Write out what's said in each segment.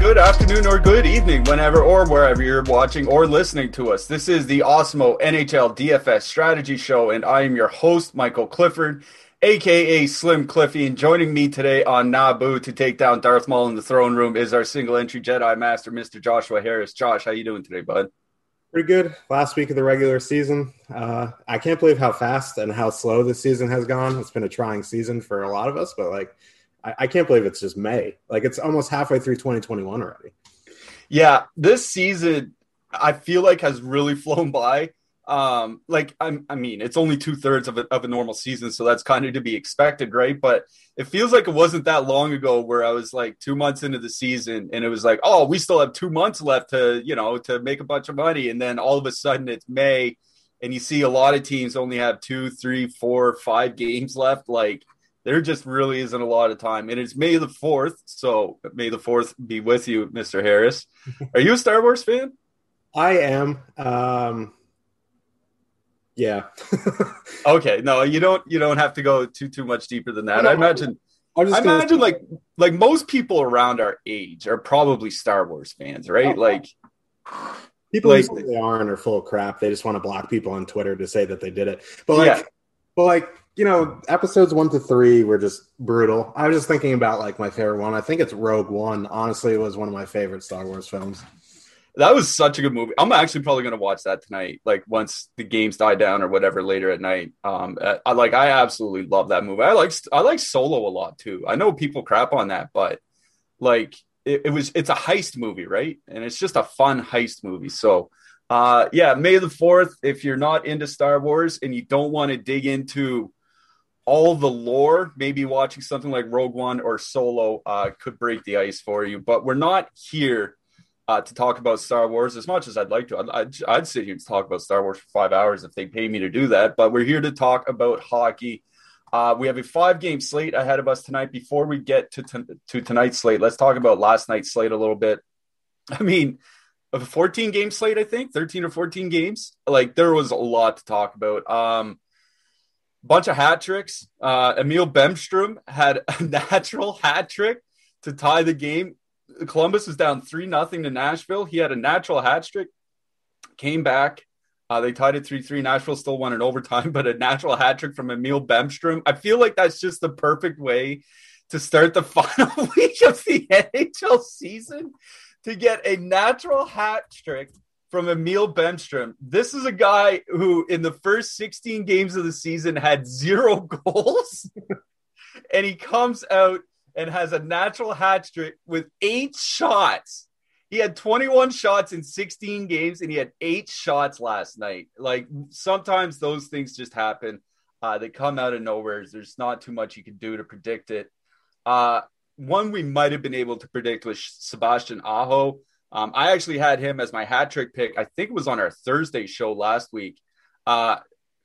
Good afternoon or good evening, whenever or wherever you're watching or listening to us. This is the Awesemo NHL DFS Strategy Show, and I am your host, Michael Clifford, a.k.a. Slim Cliffy, and joining me today on Naboo to take down Darth Maul in the throne room is our single-entry Jedi Master, Mr. Joshua Harris. Josh, how you doing today, bud? Pretty good. Last week of the regular season. I can't believe how fast and how slow this season has gone. It's been a trying season for a lot of us, but I can't believe it's just May. It's almost halfway through 2021 already. Yeah, this season I feel like has really flown by. I mean, it's only 2/3 of a normal season, so that's kind of to be expected, right? But it feels like it wasn't that long ago where I was 2 months into the season, and it was like, oh, we still have 2 months left to make a bunch of money, and then all of a sudden it's May, and you see a lot of teams only have 2, 3, 4, 5 games left, There just really isn't a lot of time. And it's May the 4th, so May the 4th be with you, Mr. Harris. Are you a Star Wars fan? I am. Yeah. Okay, no, you don't have to go too much deeper than that. I imagine like most people around our age are probably Star Wars fans, right? People who say they aren't are full of crap. They just want to block people on Twitter to say that they did it. But episodes 1 to 3 were just brutal. I was just thinking about my favorite one. I think it's Rogue One. Honestly, it was one of my favorite Star Wars films. That was such a good movie. I'm actually probably going to watch that tonight, once the games die down or whatever later at night. I absolutely love that movie. I like Solo a lot too. I know people crap on that, but it's a heist movie, right? And it's just a fun heist movie. So May the 4th, if you're not into Star Wars and you don't want to dig into all the lore, maybe watching something like Rogue One or Solo could break the ice for you. But we're not here to talk about Star Wars as much as I'd like to. I'd sit here and talk about Star Wars for 5 hours if they pay me to do that. But we're here to talk about hockey. We have a 5-game slate ahead of us tonight. Before we get to tonight's slate, let's talk about last night's slate a little bit. I mean, a 14-game slate, I think, 13 or 14 games. There was a lot to talk about. Bunch of hat tricks. Emil Bemström had a natural hat trick to tie the game. Columbus was down 3-0 to Nashville. He had a natural hat trick, came back. They tied it 3-3. Nashville still won in overtime, but a natural hat trick from Emil Bemström. I feel like that's just the perfect way to start the final week of the NHL season, to get a natural hat trick from Emil Bemström. This is a guy who in the first 16 games of the season had 0 goals and he comes out and has a natural hat trick with 8 shots. He had 21 shots in 16 games and he had 8 shots last night. Like sometimes those things just happen. They come out of nowhere. There's not too much you can do to predict it. One we might have been able to predict was Sebastian Aho. I actually had him as my hat trick pick. I think it was on our Thursday show last week. Kind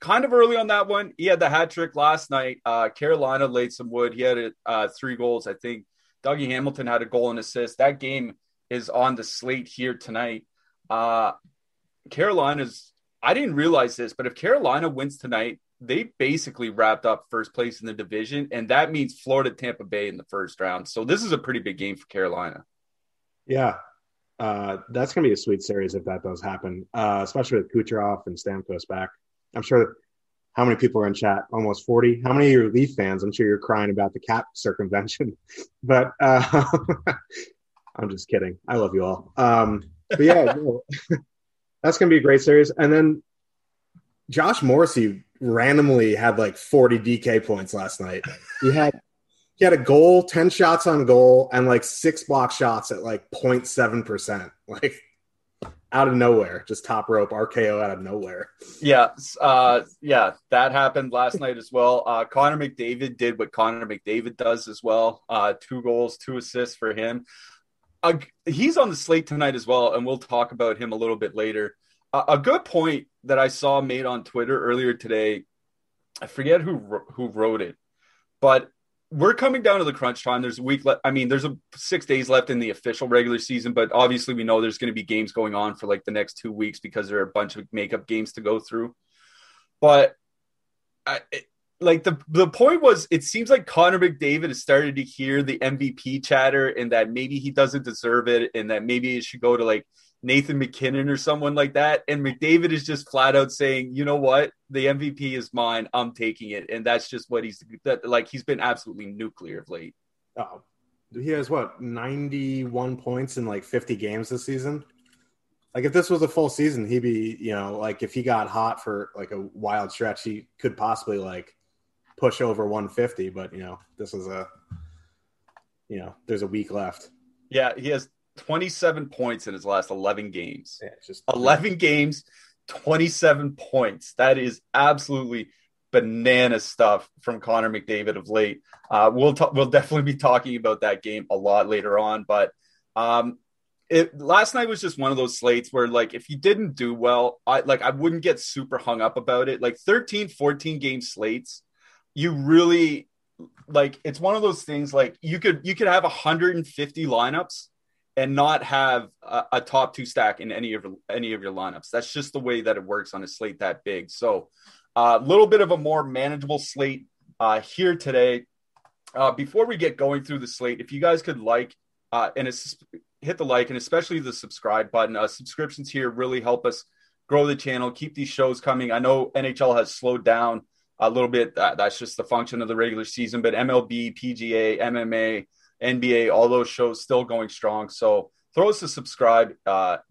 of early on that one. He had the hat trick last night. Carolina laid some wood. He had 3 goals. I think Dougie Hamilton had a goal and assist. That game is on the slate here tonight. Carolina's, I didn't realize this, but if Carolina wins tonight, they basically wrapped up first place in the division, and that means Florida, Tampa Bay in the first round. So this is a pretty big game for Carolina. Yeah. That's going to be a sweet series if that does happen, especially with Kucherov and Stamkos back. I'm sure that how many people are in chat? Almost 40. How many of you are Leaf fans? I'm sure you're crying about the cap circumvention, but I'm just kidding. I love you all. But yeah, that's going to be a great series. And then Josh Morrissey randomly had like 40 DK points last night. He had a goal, 10 shots on goal, and like 6 block shots at like 0.7%. Like out of nowhere, just top rope RKO out of nowhere. Yeah. Yeah. That happened last night as well. Connor McDavid did what Connor McDavid does as well. 2 goals, 2 assists for him. He's on the slate tonight as well. And we'll talk about him a little bit later. A good point that I saw made on Twitter earlier today, I forget who wrote it, but we're coming down to the crunch time. There's a week left. I mean, there's 6 days left in the official regular season, but obviously we know there's going to be games going on for like the next 2 weeks because there are a bunch of makeup games to go through. But the point was, it seems like Connor McDavid has started to hear the MVP chatter and that maybe he doesn't deserve it and that maybe it should go to like Nathan McKinnon or someone like that. And McDavid is just flat out saying, you know what? The MVP is mine. I'm taking it. And that's just what he's been absolutely nuclear of late. Oh, he has 91 points in like 50 games this season. Like if this was a full season, he'd be, like if he got hot for like a wild stretch, he could possibly like push over 150, but this is there's a week left. Yeah. He has 27 points in his last 11 games. Yeah, just 11 games, 27 points. That is absolutely banana stuff from Connor McDavid of late. We'll definitely be talking about that game a lot later on. But last night was just one of those slates where, like, if you didn't do well, I wouldn't get super hung up about it. Like 13, 14 game slates, you really like. It's one of those things. Like you could have 150 lineups and not have a top 2 stack in any of your lineups. That's just the way that it works on a slate that big. So a little bit of a more manageable slate here today. Before we get going through the slate, if you guys could hit the like and especially the subscribe button. Subscriptions here really help us grow the channel, keep these shows coming. I know NHL has slowed down a little bit. That's just the function of the regular season, but MLB, PGA, MMA, NBA, all those shows still going strong. So throw us a subscribe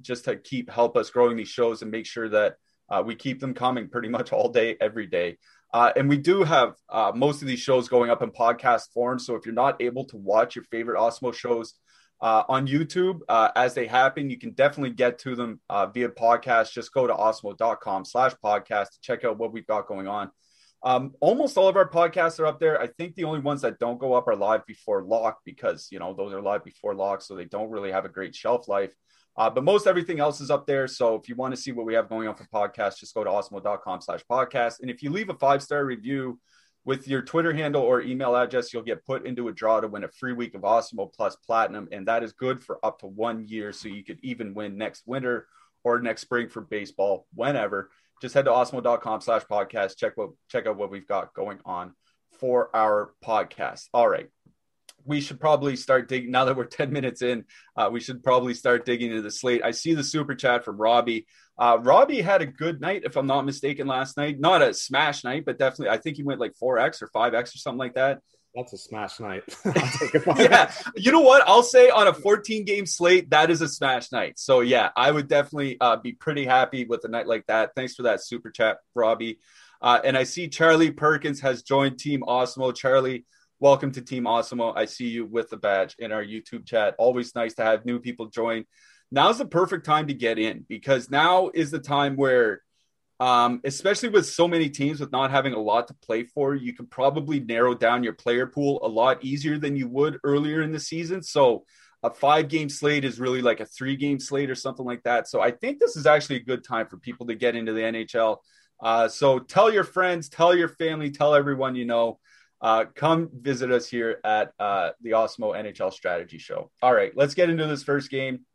just to help us growing these shows and make sure that we keep them coming pretty much all day, every day. And we do have most of these shows going up in podcast form. So if you're not able to watch your favorite Awesemo shows on YouTube as they happen, you can definitely get to them via podcast. Just go to awesemo.com/podcast to check out what we've got going on. Almost all of our podcasts are up there. I think the only ones that don't go up are live before lock because, those are live before lock, so they don't really have a great shelf life. But most everything else is up there. So if you want to see what we have going on for podcasts, just go to awesemo.com/podcast. And if you leave a 5-star review with your Twitter handle or email address, you'll get put into a draw to win a free week of Awesemo Plus Platinum. And that is good for up to 1 year. So you could even win next winter or next spring for baseball, whenever. Just head to awesemo.com/podcast. Check out what we've got going on for our podcast. All right. We should probably start digging. Now that we're 10 minutes in, we should probably start digging into the slate. I see the super chat from Robbie. Robbie had a good night, if I'm not mistaken, last night. Not a smash night, but definitely I think he went like 4X or 5X or something like that. That's a smash night. Yeah, you know what? I'll say on a 14-game slate, that is a smash night. So, yeah, I would definitely be pretty happy with a night like that. Thanks for that super chat, Robbie. And I see Charlie Perkins has joined Team Awesemo. Charlie, welcome to Team Awesemo. I see you with the badge in our YouTube chat. Always nice to have new people join. Now's the perfect time to get in, because now is the time where, especially with so many teams with not having a lot to play for, you can probably narrow down your player pool a lot easier than you would earlier in the season. So a 5-game slate is really like a 3-game slate or something like that. So I think this is actually a good time for people to get into the NHL. So tell your friends, tell your family, tell everyone you know. Come visit us here at the Awesemo NHL Strategy Show. All right, let's get into this first game.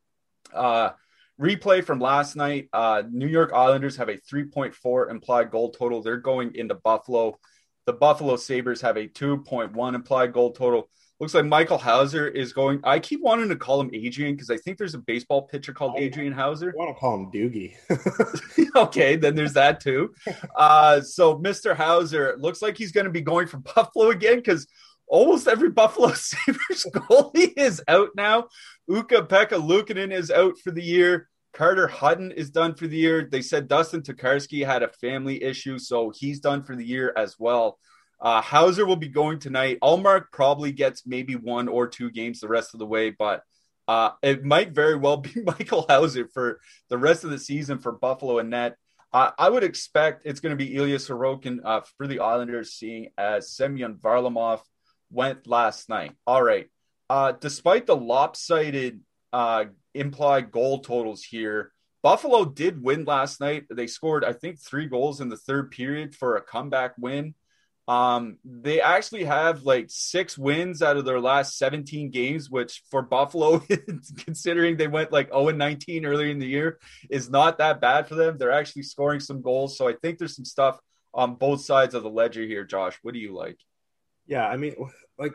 Replay from last night. New York Islanders have a 3.4 implied goal total. They're going into Buffalo. The Buffalo Sabres have a 2.1 implied goal total. Looks like Michael Hauser is going. I keep wanting to call him Adrian because I think there's a baseball pitcher called Adrian Hauser. I want to call him Doogie. Okay, then there's that too. So Mr. Hauser, looks like he's going to be going for Buffalo again, because almost every Buffalo Sabres goalie is out now. Ukko-Pekka Luukkonen is out for the year. Carter Hutton is done for the year. They said Dustin Tokarski had a family issue, so he's done for the year as well. Hauser will be going tonight. Allmark probably gets maybe 1 or 2 games the rest of the way, but it might very well be Michael Hauser for the rest of the season for Buffalo and net. I would expect it's going to be Ilya Sorokin for the Islanders, seeing as Semyon Varlamov went last night. All right. Despite the lopsided implied goal totals here, Buffalo did win last night. They scored, I think, 3 goals in the third period for a comeback win. They actually have like 6 wins out of their last 17 games, which for Buffalo, considering they went like 0-19 earlier in the year, is not that bad for them. They're actually scoring some goals. So I think there's some stuff on both sides of the ledger here, Josh. What do you like? Yeah, I mean, like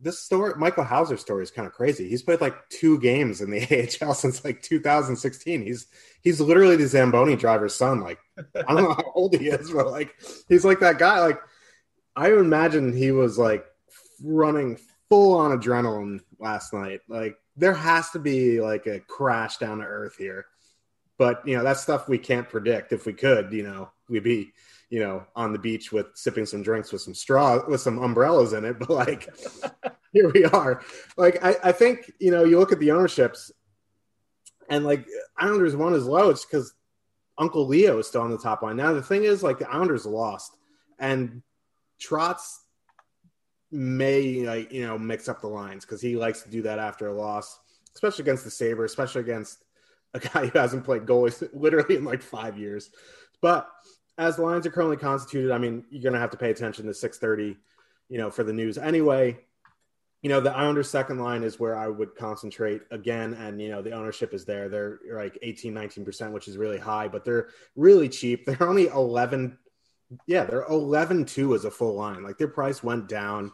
this story, Michael Hauser's story is kind of crazy. He's played like 2 games in the AHL since like 2016. He's literally the Zamboni driver's son. Like, I don't know how old he is, but like, he's like that guy. Like, I would imagine he was, like, running full-on adrenaline last night. Like, there has to be, like, a crash down to earth here. But, you know, that's stuff we can't predict. If we could, you know, we'd be, you know, on the beach with sipping some drinks with some straw, with some umbrellas in it. But, like, here we are. Like, I think, you know, you look at the ownerships, and, like, Islanders won as low. It's because Uncle Leo is still on the top line. Now, the thing is, like, the Islanders lost. And Trotz may, like, you know, mix up the lines because he likes to do that after a loss, especially against the Sabres, especially against a guy who hasn't played goalies literally in like 5 years. But as the lines are currently constituted, I mean, you're going to have to pay attention to 6:30, you know, for the news anyway. You know, the Islanders' second line is where I would concentrate again, and, you know, the ownership is there. They're like 18, 19%, which is really high, but they're really cheap. They're only 11. Yeah, they're 11-2 as a full line. Like, their price went down.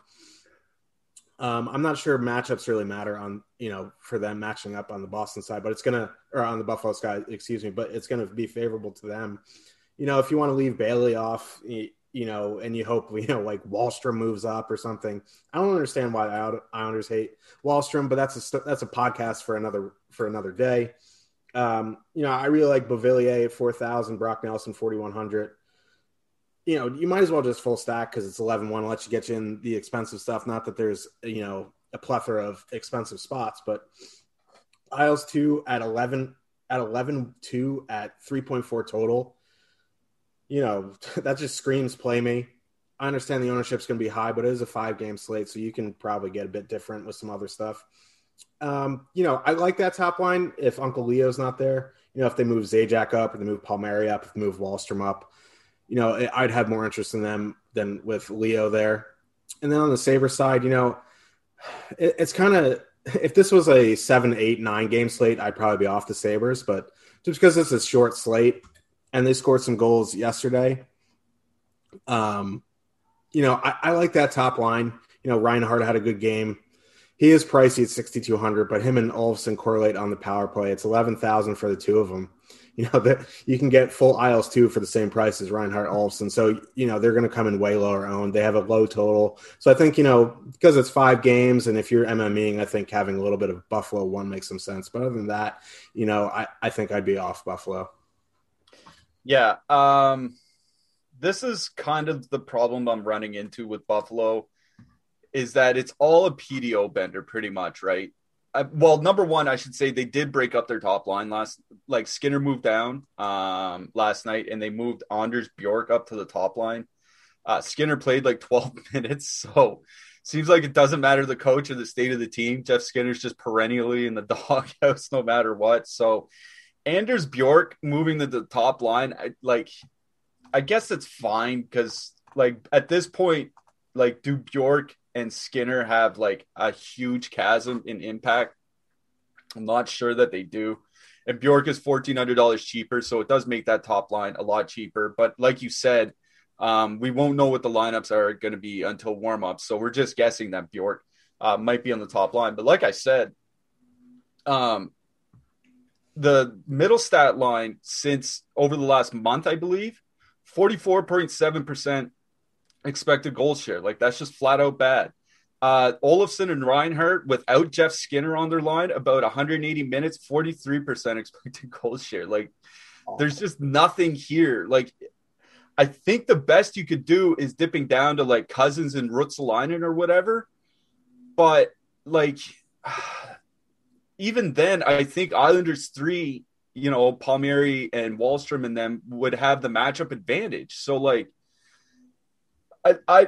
I'm not sure matchups really matter on, you know, for them matching up on the Boston side, but it's going to, or on the Buffalo side, excuse me, but it's going to be favorable to them. You know, if you want to leave Bailey off, you know, and you hope, you know, like Wallstrom moves up or something. I don't understand why the Islanders hate Wallstrom, but that's a podcast for another day. You know, I really like Beauvillier at 4,000, Brock Nelson 4,100. You know, you might as well just full stack because it's 11-1. Let you get you in the expensive stuff. Not that there's, you know, a plethora of expensive spots, but Isles 2 at 11-2 at 3.4 total. You know, that just screams play me. I understand the ownership's going to be high, but it is a 5-game slate, so you can probably get a bit different with some other stuff. You know, I like that top line if Uncle Leo's not there. You know, if they move Zajac up, if they move Palmieri up, if they move Wallstrom up. You know, I'd have more interest in them than with Leo there. And then on the Sabres side, you know, it's kind of – if this was a 7, 8, 9 game slate, I'd probably be off the Sabres. But just because it's a short slate and they scored some goals yesterday, you know, I like that top line. You know, Reinhardt had a good game. He is pricey at 6,200, but him and Olofsson correlate on the power play. It's 11,000 for the two of them. You know, that you can get full aisles too for the same price as Reinhardt, Olofsson. So, you know, they're going to come in way lower owned. They have a low total. So I think, you know, because it's 5 games and if you're MMEing, I think having a little bit of Buffalo one makes some sense. But other than that, you know, I think I'd be off Buffalo. Yeah. This is kind of the problem I'm running into with Buffalo is that it's all a PDO bender pretty much, right? Well, number one, I should say they did break up their top line last. Like Skinner moved down last night, and they moved Anders Bjork up to the top line. Skinner played like 12 minutes, so seems like it doesn't matter the coach or the state of the team. Jeff Skinner's just perennially in the doghouse no matter what. So Anders Bjork moving to the top line, I guess it's fine because like at this point, like do Bjork and Skinner have like a huge chasm in impact? I'm not sure that they do. And Bjork is $1,400 cheaper, so it does make that top line a lot cheaper. But like you said, we won't know what the lineups are going to be until warm-up, so we're just guessing that Bjork might be on the top line. But like I said, the middle stat line since over the last month, I believe, 44.7% expected goal share. Like that's just flat out bad. Olofsson and Reinhardt without Jeff Skinner on their line, about 180 minutes, 43% expected goal share. Like there's just nothing here. Like I think the best you could do is dipping down to like Cousins and Ruotsalainen or whatever. But like even then, I think Islanders 3, you know, Palmieri and Wallstrom and them would have the matchup advantage. So like I'm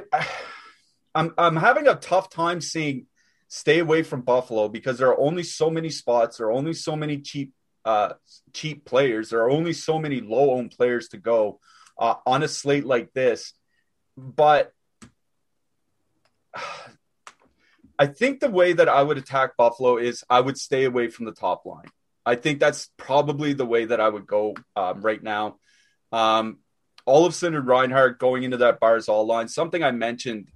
having a tough time seeing stay away from Buffalo because there are only so many spots. There are only so many cheap players. There are only so many low-owned players to go on a slate like this. But I think the way that I would attack Buffalo is I would stay away from the top line. I think that's probably the way that I would go right now. Olofsson and Reinhardt going into that Barzal line, something I mentioned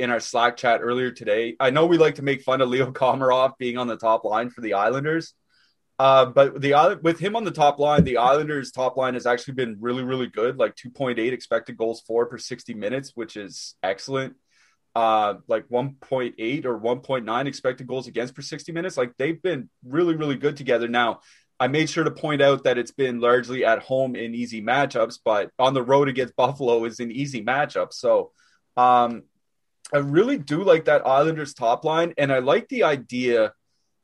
in our Slack chat earlier today. I know we like to make fun of Leo Komarov being on the top line for the Islanders, but with him on the top line, the Islanders' top line has actually been really, really good, like 2.8 expected goals for per 60 minutes, which is excellent. Like 1.8 or 1.9 expected goals against per 60 minutes. Like they've been really, really good together. Now, I made sure to point out that it's been largely at home in easy matchups, but on the road against Buffalo is an easy matchup. So I really do like that Islanders top line. And I like the idea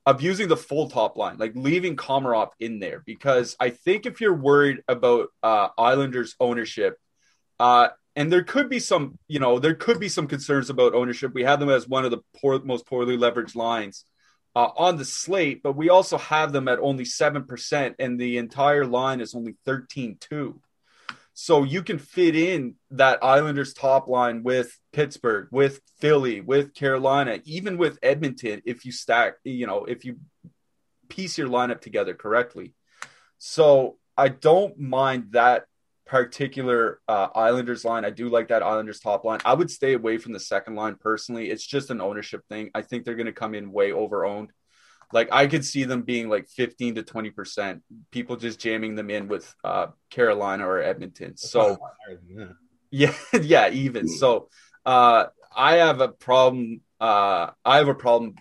of using the full top line, like leaving Komarov in there, because I think if you're worried about Islanders ownership and there could be some, you know, there could be some concerns about ownership. We have them as one of the most poorly leveraged lines on the slate, but we also have them at only 7%, and the entire line is only 13.2. So you can fit in that Islanders top line with Pittsburgh, with Philly, with Carolina, even with Edmonton, if you stack, you know, if you piece your lineup together correctly. So I don't mind that particular Islanders line. I do like that Islanders top line. I would stay away from the second line personally. It's just an ownership thing. I think they're going to come in way over owned. Like I could see them being like 15 to 20%, people just jamming them in with Carolina or Edmonton. So yeah, even so I have a problem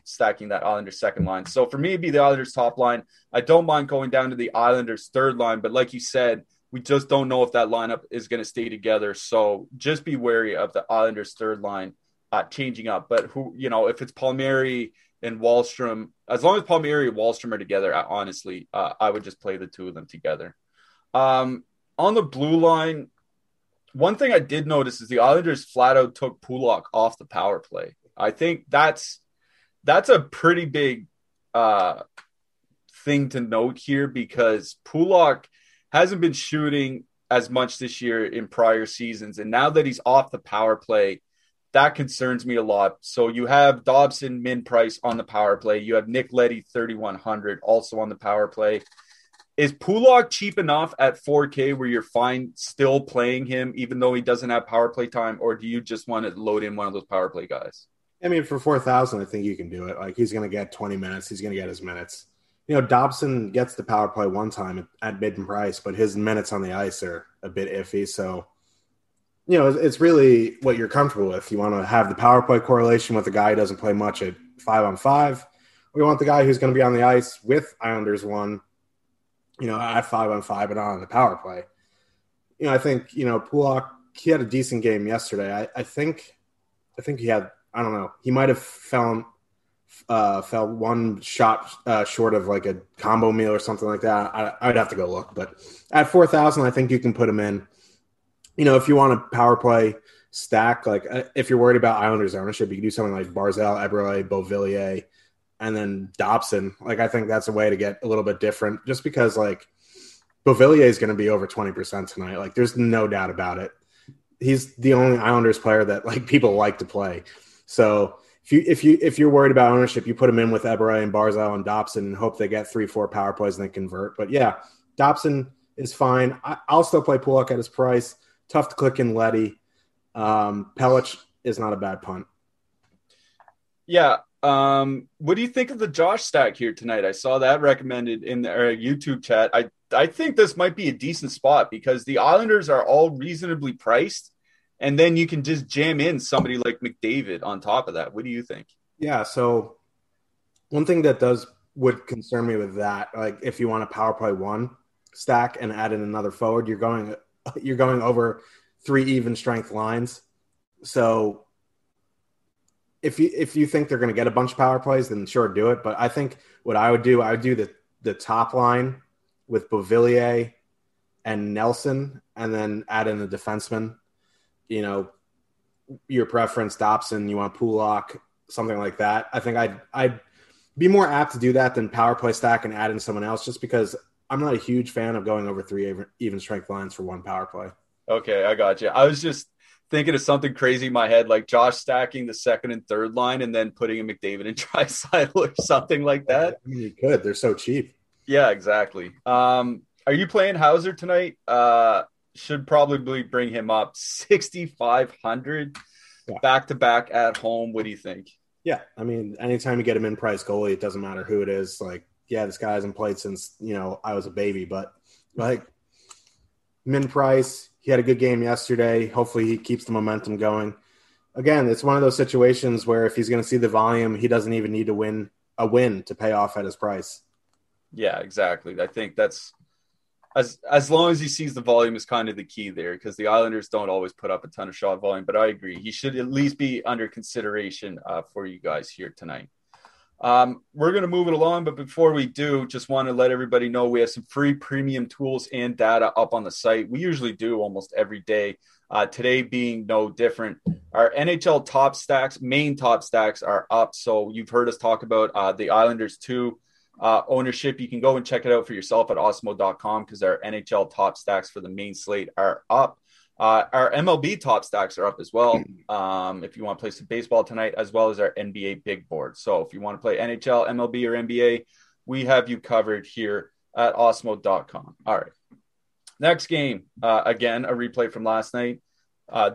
stacking that Islanders second line. So for me, it'd be the Islanders top line. I don't mind going down to the Islanders third line, but like you said, we just don't know if that lineup is going to stay together. So just be wary of the Islanders' third line changing up. But, who, you know, if it's Palmieri and Wallstrom, as long as Palmieri and Wallstrom are together, I would just play the two of them together. On the blue line, one thing I did notice is the Islanders flat out took Pulock off the power play. I think that's a pretty big thing to note here because Pulock – hasn't been shooting as much this year in prior seasons. And now that he's off the power play, that concerns me a lot. So you have Dobson, min price on the power play. You have Nick Letty, 3,100, also on the power play. Is Pulock cheap enough at 4K where you're fine still playing him, even though he doesn't have power play time? Or do you just want to load in one of those power play guys? I mean, for 4,000, I think you can do it. Like, he's going to get 20 minutes. He's going to get his minutes. You know, Dobson gets the power play one time at mid price, but his minutes on the ice are a bit iffy. So, you know, it's really what you're comfortable with. You want to have the power play correlation with a guy who doesn't play much at 5-on-5. We want the guy who's going to be on the ice with Islanders one, you know, at 5-on-5 and on the power play. You know, I think, you know, Pulock, he had a decent game yesterday. I think he had, I don't know, he might have fell one shot short of like a combo meal or something like that. I'd have to go look. But at 4,000, I think you can put him in. You know, if you want a power play stack, like if you're worried about Islanders ownership, you can do something like Barzal, Eberle, Beauvillier, and then Dobson. Like, I think that's a way to get a little bit different just because, like, Beauvillier is going to be over 20% tonight. Like, there's no doubt about it. He's the only Islanders player that, like, people like to play. So if you're worried about ownership, you put him in with Eberle and Barzal and Dobson and hope they get 3-4 power plays and they convert. But, yeah, Dobson is fine. I'll still play Pulock at his price. Tough to click in Letty. Pellich is not a bad punt. Yeah. What do you think of the Josh stack here tonight? I saw that recommended in the YouTube chat. I think this might be a decent spot because the Islanders are all reasonably priced, and then you can just jam in somebody like McDavid on top of that. What do you think? Yeah, so one thing that would concern me with that, like if you want a power play one stack and add in another forward, you're going over three even strength lines. So if you think they're going to get a bunch of power plays, then sure, do it. But I think what I would do the top line with Beauvillier and Nelson, and then add in a defenseman. You know, your preference, Dobson, you want Pulock, something like that. I think I'd be more apt to do that than power play stack and add in someone else, just because I'm not a huge fan of going over three even strength lines for one power play. Okay, I got you. I was just thinking of something crazy in my head, like Josh stacking the second and third line and then putting in McDavid and Draisaitl or something like that. I mean, you could. They're so cheap. Yeah, exactly. Are you playing Hauser tonight? Should probably bring him up. 6,500 back-to-back at home. What do you think? Yeah, I mean, anytime you get him in price goalie, it doesn't matter who it is. Like, yeah, this guy hasn't played since, you know, I was a baby, but like min price, he had a good game yesterday. Hopefully he keeps the momentum going. Again, it's one of those situations where if he's going to see the volume, he doesn't even need to win a win to pay off at his price. Yeah, exactly. I think that's as long as he sees the volume is kind of the key there, because the Islanders don't always put up a ton of shot volume, but I agree. He should at least be under consideration for you guys here tonight. We're going to move it along, but before we do, just want to let everybody know we have some free premium tools and data up on the site. We usually do almost every day, today being no different. Our NHL top stacks, main top stacks are up. So you've heard us talk about the Islanders 2 ownership. You can go and check it out for yourself at Awesemo.com because our NHL top stacks for the main slate are up. Our MLB top stacks are up as well, if you want to play some baseball tonight, as well as our NBA big board. So if you want to play NHL, MLB, or NBA, we have you covered here at Awesemo.com. All right. Next game, again, a replay from last night.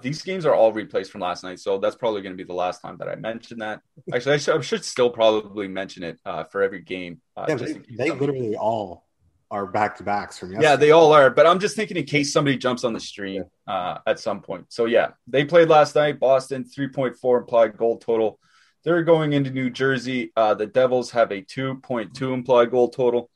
These games are all replays from last night, so that's probably going to be the last time that I mention that. Actually, I should still probably mention it for every game. They literally all are back-to-backs from yesterday. Yeah, they all are. But I'm just thinking in case somebody jumps on the stream at some point. So, yeah, they played last night. Boston, 3.4 implied goal total. They're going into New Jersey. The Devils have a 2.2 implied goal total.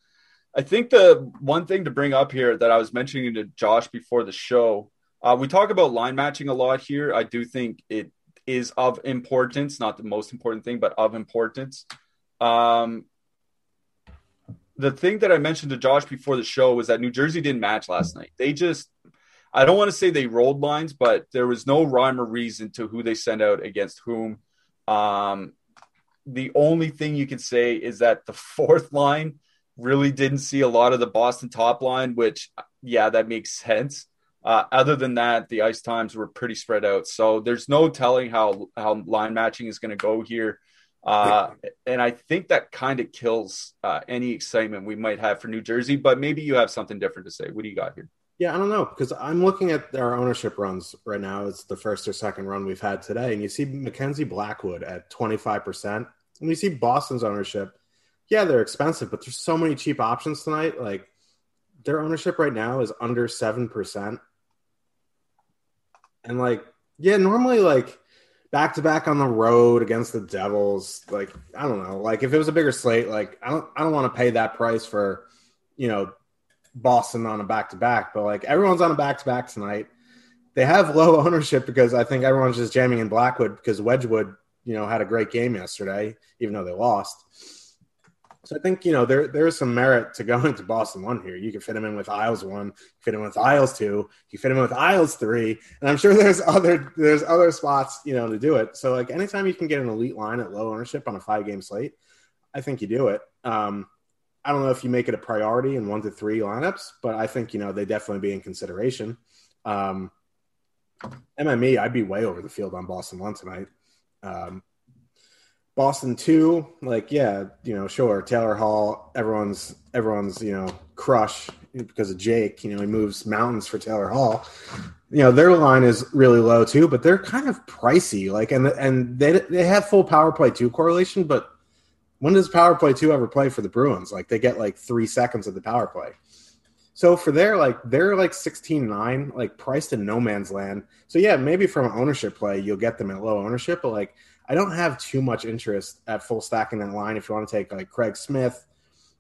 I think the one thing to bring up here that I was mentioning to Josh before the show, we talk about line matching a lot here. I do think it is of importance, not the most important thing, but of importance. The thing that I mentioned to Josh before the show was that New Jersey didn't match last night. They just, I don't want to say they rolled lines, but there was no rhyme or reason to who they sent out against whom. The only thing you can say is that the fourth line really didn't see a lot of the Boston top line, which, yeah, that makes sense. Other than that, the ice times were pretty spread out. So there's no telling how line matching is going to go here. And I think that kind of kills any excitement we might have for New Jersey, but maybe you have something different to say. What do you got here? Yeah, I don't know, because I'm looking at our ownership runs right now. It's the first or second run we've had today, and you see Mackenzie Blackwood at 25%, and you see Boston's ownership. Yeah, they're expensive, but there's so many cheap options tonight. Like, their ownership right now is under 7%. And, like, yeah, normally, like, back-to-back on the road against the Devils, like, I don't know. Like, if it was a bigger slate, like, I don't want to pay that price for, you know, Boston on a back-to-back, but, like, everyone's on a back-to-back tonight. They have low ownership because I think everyone's just jamming in Blackwood because Wedgewood, you know, had a great game yesterday, even though they lost. So I think, you know, there is some merit to going to Boston 1 here. You can fit him in with Isles 1, fit him with Isles 2, you fit him with Isles 3, and I'm sure there's other spots, you know, to do it. So, like, anytime you can get an elite line at low ownership on a 5-game slate, I think you do it. I don't know if you make it a priority in 1 to 3 lineups, but I think, you know, they definitely be in consideration. MME, I'd be way over the field on Boston 1 tonight. Boston 2, like, yeah, you know, sure. Taylor Hall, everyone's, you know, crush because of Jake, you know, he moves mountains for Taylor Hall. You know, their line is really low too, but they're kind of pricey. Like, and they have full power play 2 correlation, but when does power play 2 ever play for the Bruins? Like, they get like 3 seconds of the power play. So for their, like, they're like 16-9, like, priced in no man's land. So yeah, maybe from an ownership play, you'll get them at low ownership, but, like, I don't have too much interest at full stacking that line. If you want to take, like, Craig Smith,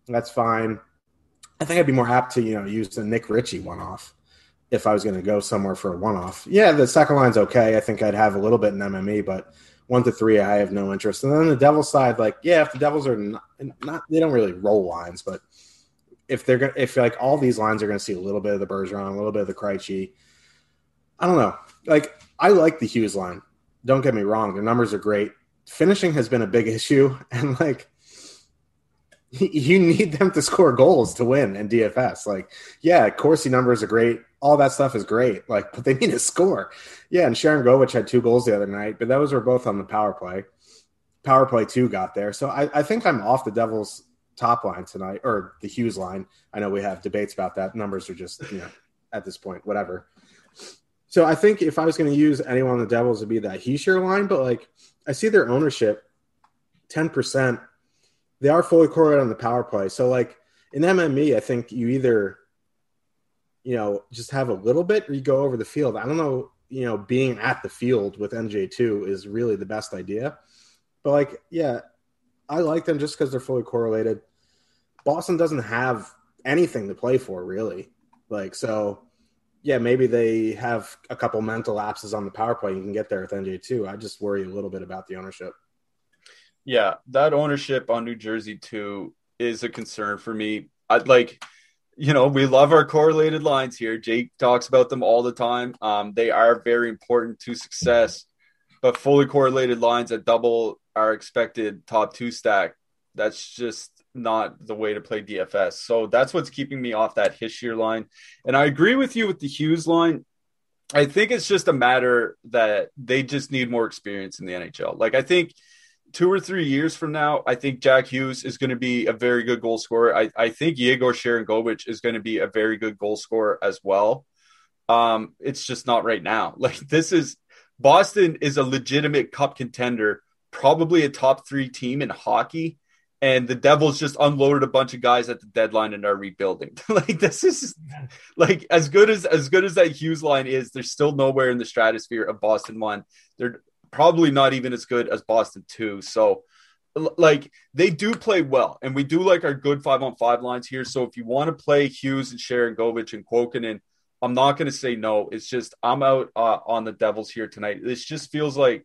that's fine. I think I'd be more apt to, you know, use the Nick Ritchie one-off if I was going to go somewhere for a one-off. Yeah, the second line's okay. I think I'd have a little bit in MME, but 1 to 3, I have no interest. And then the Devils side, like, yeah, if the Devils are not they don't really roll lines, but if they're going, if, like, all these lines are going to see a little bit of the Bergeron, a little bit of the Krejci, I don't know. Like, I like the Hughes line. Don't get me wrong. Their numbers are great. Finishing has been a big issue, and, like, you need them to score goals to win in DFS. Like, yeah, Corsi numbers are great. All that stuff is great. Like, but they need to score. Yeah, and Sharangovich had 2 goals the other night, but those were both on the power play. Power play 2 got there. So I think I'm off the Devils' top line tonight, or the Hughes line. I know we have debates about that. Numbers are just, you know, at this point, whatever. So I think if I was going to use anyone on the Devils, would be that Heischer line, but, like, I see their ownership 10%. They are fully correlated on the power play. So, like, in MME, I think you either, you know, just have a little bit or you go over the field. I don't know, you know, being at the field with MJ2 is really the best idea. But, like, yeah, I like them just because they're fully correlated. Boston doesn't have anything to play for, really. Like, so, yeah, maybe they have a couple mental lapses on the power play. You can get there with MJ2. I just worry a little bit about the ownership. Yeah, that ownership on New Jersey 2 is a concern for me. I'd like, you know, we love our correlated lines here. Jake talks about them all the time. They are very important to success, but fully correlated lines at double our expected top 2 stack. That's just not the way to play DFS. So that's what's keeping me off that Hischier line. And I agree with you with the Hughes line. I think it's just a matter that they just need more experience in the NHL. Like, I think 2 or 3 years from now, I think Jack Hughes is going to be a very good goal scorer. I think Yegor Sharangovich is going to be a very good goal scorer as well. It's just not right now. Like, this is – Boston is a legitimate cup contender, probably a top 3 team in hockey. And the Devils just unloaded a bunch of guys at the deadline and are rebuilding. Like, this is, like, as good as that Hughes line is, they're still nowhere in the stratosphere of Boston 1. They're probably not even as good as Boston 2. So, like, they do play well, and we do like our good 5-on-5 lines here. So if you want to play Hughes and Sharangovich and Kuokkanen, I'm not going to say no. It's just I'm out on the Devils here tonight. This just feels like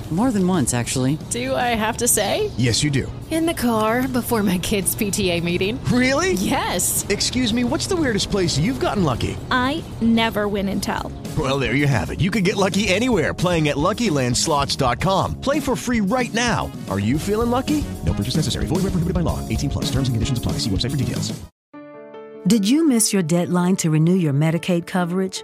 More than once, actually. Do I have to say? Yes, you do. In the car, before my kids' PTA meeting. Really? Yes. Excuse me, what's the weirdest place you've gotten lucky? I never win and tell. Well, there you have it. You can get lucky anywhere, playing at LuckyLandSlots.com. Play for free right now. Are you feeling lucky? No purchase necessary. Void where prohibited by law. 18+. Terms and conditions apply. See website for details. Did you miss your deadline to renew your Medicaid coverage?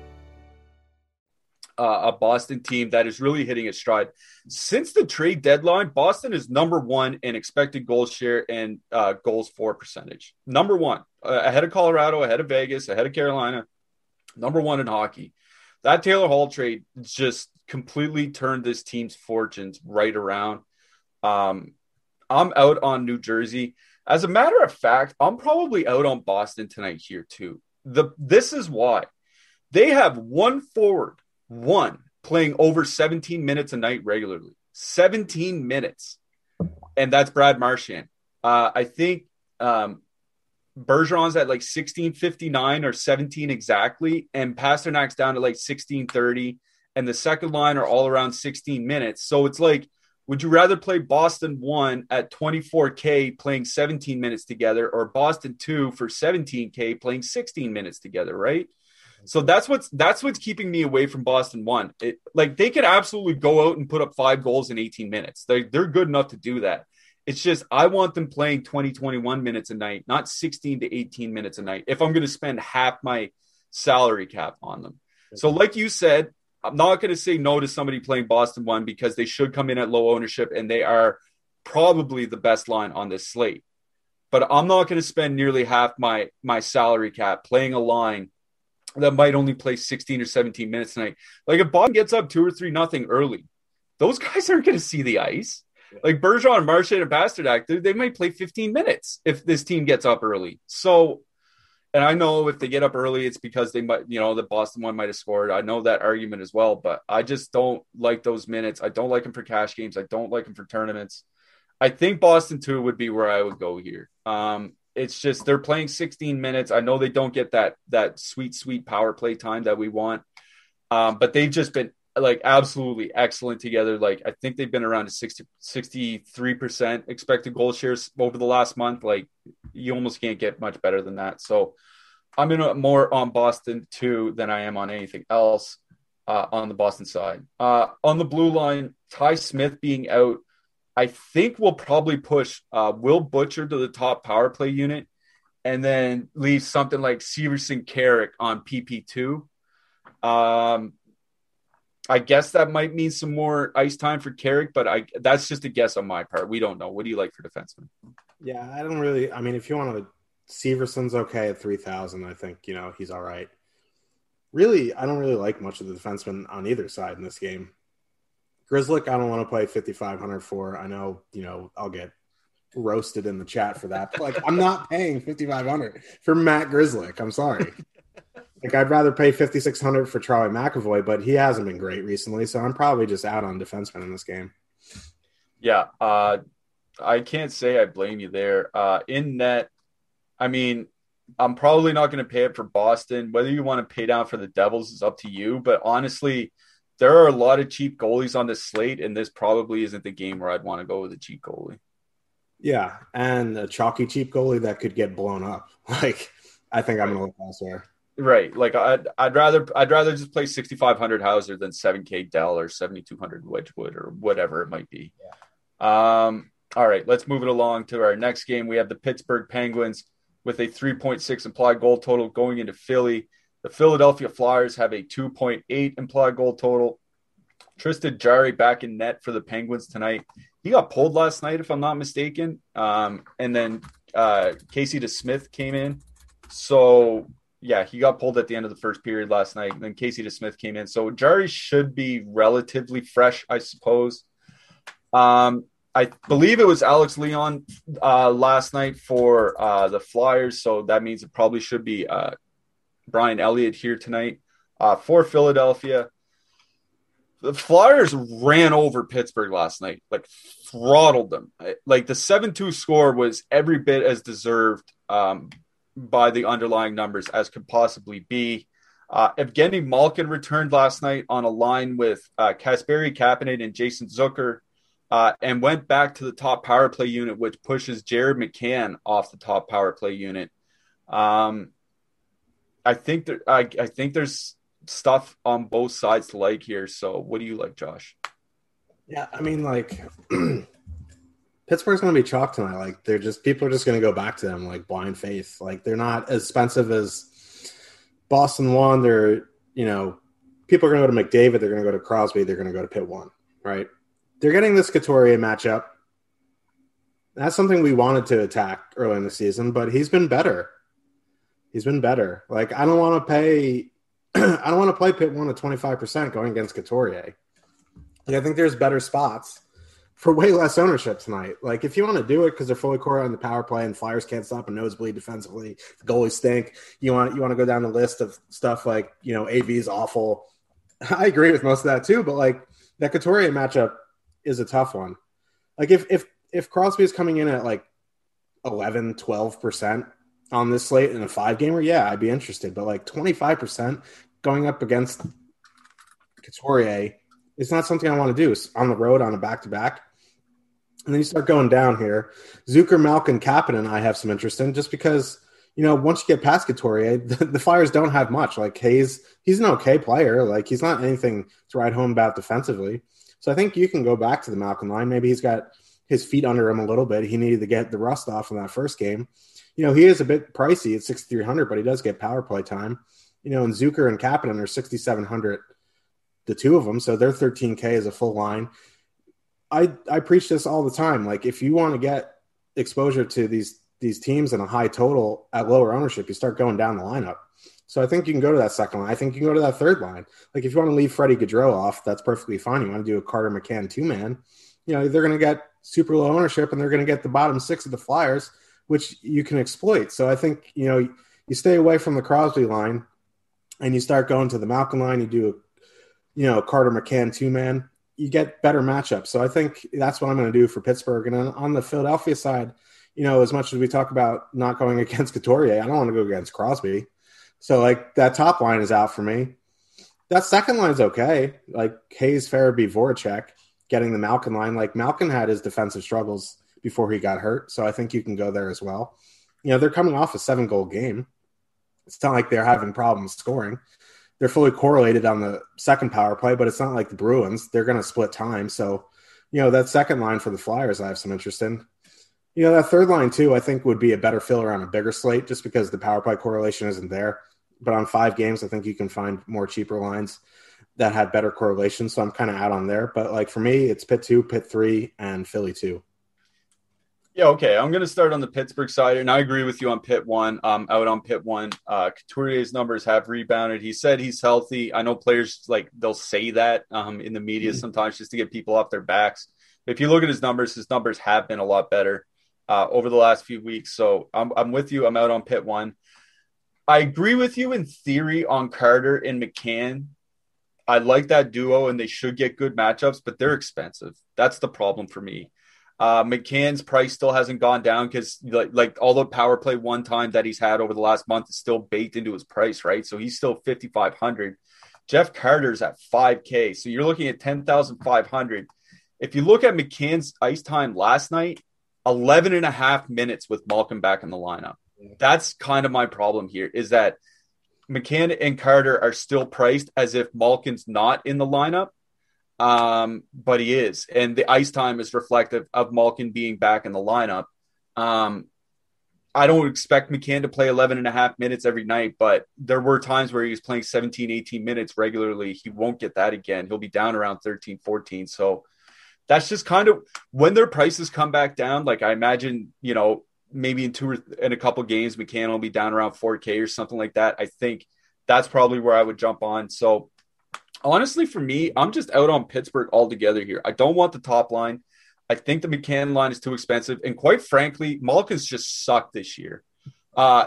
A Boston team that is really hitting its stride. Since the trade deadline, Boston is number one in expected goal share and goals for percentage. Number one, ahead of Colorado, ahead of Vegas, ahead of Carolina, number one in hockey. That Taylor Hall trade just completely turned this team's fortunes right around. I'm out on New Jersey. As a matter of fact, I'm probably out on Boston tonight here too. This is why. They have one forward, playing over 17 minutes a night regularly. 17 minutes. And that's Brad Marchand. I think Bergeron's at like 16.59 or 17 exactly, and Pasternak's down to like 16.30, and the second line are all around 16 minutes. So it's like, would you rather play Boston 1 at 24K playing 17 minutes together, or Boston 2 for 17K playing 16 minutes together, right? So that's what's keeping me away from Boston 1. Like they could absolutely go out and put up 5 goals in 18 minutes. They're good enough to do that. It's just I want them playing 20, 21 minutes a night, not 16 to 18 minutes a night if I'm going to spend half my salary cap on them. So like you said, I'm not going to say no to somebody playing Boston 1 because they should come in at low ownership and they are probably the best line on this slate. But I'm not going to spend nearly half my salary cap playing a line that might only play 16 or 17 minutes tonight. Like if Boston gets up 2 or 3-0 early, those guys aren't going to see the ice. Like Bergeron, Marchand, and Pasternak, they might play 15 minutes if this team gets up early. So, and I know if they get up early, it's because they might, the Boston one might have scored. I know that argument as well, but I just don't like those minutes. I don't like them for cash games. I don't like them for tournaments. I think Boston 2 would be where I would go here. It's just they're playing 16 minutes. I know they don't get that sweet power play time that we want, but they've just been like absolutely excellent together. Like I think they've been around a 63% expected goal shares over the last month. Like you almost can't get much better than that. So I'm in more on Boston 2 than I am on anything else on the Boston side. On the blue line, Ty Smith being out, I think we'll probably push Will Butcher to the top power play unit and then leave something like Severson Carrick on PP2. I guess that might mean some more ice time for Carrick, but that's just a guess on my part. We don't know. What do you like for defensemen? Yeah, I don't really – I mean, if you want to – Severson's okay at 3,000. I think, he's all right. Really, I don't really like much of the defensemen on either side in this game. Grizzlick, I don't want to play 5,500 for. I know, I'll get roasted in the chat for that. But I'm not paying 5,500 for Matt Grizzlick. I'm sorry. I'd rather pay 5,600 for Charlie McAvoy, but he hasn't been great recently, so I'm probably just out on defensemen in this game. Yeah, I can't say I blame you there. In net, I mean, I'm probably not going to pay it for Boston. Whether you want to pay down for the Devils is up to you, but honestly – there are a lot of cheap goalies on this slate, and this probably isn't the game where I'd want to go with a cheap goalie. Yeah, and a chalky cheap goalie that could get blown up. I think I'm going to look elsewhere. Right. I'd rather just play 6,500 Hauser than 7K Dell or 7,200 Wedgewood or whatever it might be. Yeah. All right, let's move it along to our next game. We have the Pittsburgh Penguins with a 3.6 implied goal total going into Philly. The Philadelphia Flyers have a 2.8 implied goal total. Tristan Jarry back in net for the Penguins tonight. He got pulled last night, if I'm not mistaken. And then Casey DeSmith came in. So, yeah, he got pulled at the end of the first period last night. And then Casey DeSmith came in. So, Jarry should be relatively fresh, I suppose. I believe it was Alex Leon last night for the Flyers. So, that means it probably should be Brian Elliott here tonight for Philadelphia. The Flyers ran over Pittsburgh last night, throttled them. The 7-2 score was every bit as deserved by the underlying numbers as could possibly be. Evgeny Malkin returned last night on a line with Kasperi Kapanen and Jason Zucker. and went back to the top power play unit, which pushes Jared McCann off the top power play unit. I think there's stuff on both sides to like here. So what do you like, Josh? Yeah, I mean, like Pittsburgh's going to be chalk tonight. Like they're just, people are just going to go back to them like blind faith. Like they're not as expensive as Boston won. They're, you know, people are going to go to McDavid. They're going to go to Crosby. They're going to go to Pitt one, right? They're getting this Couturier matchup. That's something we wanted to attack early in the season, but he's been better. He's been better. Like, I don't want to pay – I don't want to play Pitt 1 at 25% going against Couturier. Like, I think there's better spots for way less ownership tonight. Like, if you want to do it because they're fully core on the power play and Flyers can't stop a nosebleed defensively, the goalies stink, you want to go down the list of stuff like, you know, AB's awful. I agree with most of that too, but, like, that Couturier matchup is a tough one. Like, if Crosby is coming in at, like, 11, 12%, on this slate in a 5-gamer, yeah, I'd be interested. But like 25% going up against Couturier, it's not something I want to do. It's on the road on a back-to-back. And then you start going down here. Zucker, Malkin, Kapanen, and I have some interest in just because, you know, once you get past Couturier, the Flyers don't have much. Like Hayes, he's an okay player. Like he's not anything to write home about defensively. So I think you can go back to the Malkin line. Maybe he's got his feet under him a little bit. He needed to get the rust off in that first game. You know, he is a bit pricey at 6,300, but he does get power play time. You know, and Zucker and Kapanen are 6,700, the two of them, so they're 13K as a full line. I preach this all the time. Like, if you want to get exposure to these teams in a high total at lower ownership, you start going down the lineup. So I think you can go to that second line. I think you can go to that third line. Like, if you want to leave Freddie Gaudreau off, that's perfectly fine. You want to do a Carter McCann two-man, you know, they're going to get super low ownership, and they're going to get the bottom six of the Flyers, which you can exploit. So I think, you know, you stay away from the Crosby line and you start going to the Malkin line. You do, you know, Carter McCann two-man. You get better matchups. So I think that's what I'm going to do for Pittsburgh. And on the Philadelphia side, you know, as much as we talk about not going against Couturier, I don't want to go against Crosby. So, like, that top line is out for me. That second line is okay. Like, Hayes, Farabee, Voracek, getting the Malkin line. Like, Malkin had his defensive struggles before he got hurt. So I think you can go there as well. You know, they're coming off a 7-goal game. It's not like they're having problems scoring. They're fully correlated on the second power play, but it's not like the Bruins. They're going to split time. So, you know, that second line for the Flyers, I have some interest in. You know, that third line too, I think would be a better filler on a bigger slate just because the power play correlation isn't there. But on 5 games, I think you can find more cheaper lines that had better correlation. So I'm kind of out on there. But like for me, it's Pitt 2, Pitt 3, and Philly 2. Yeah, okay. I'm going to start on the Pittsburgh side, and I agree with you on Pitt 1. Out on Pitt 1, Couturier's numbers have rebounded. He said he's healthy. I know players, like, they'll say that in the media sometimes just to get people off their backs. If you look at his numbers have been a lot better over the last few weeks. So I'm with you. I'm out on Pitt 1. I agree with you in theory on Carter and McCann. I like that duo, and they should get good matchups, but they're expensive. That's the problem for me. McCann's price still hasn't gone down because like all the power play one time that he's had over the last month is still baked into his price, right? So he's still 5,500. Jeff Carter's at 5K. So you're looking at 10,500. If you look at McCann's ice time last night, 11 and a half minutes with Malkin back in the lineup. That's kind of my problem here is that McCann and Carter are still priced as if Malkin's not in the lineup. But he is, and the ice time is reflective of Malkin being back in the lineup. I don't expect McCann to play 11 and a half minutes every night, but there were times where he was playing 17, 18 minutes regularly. He won't get that again. He'll be down around 13, 14. So that's just kind of when their prices come back down. Like I imagine, you know, maybe in a couple games, McCann will be down around 4K or something like that. I think that's probably where I would jump on. So honestly, for me, I'm just out on Pittsburgh altogether here. I don't want the top line. I think the McCann line is too expensive. And quite frankly, Malkin's just sucked this year.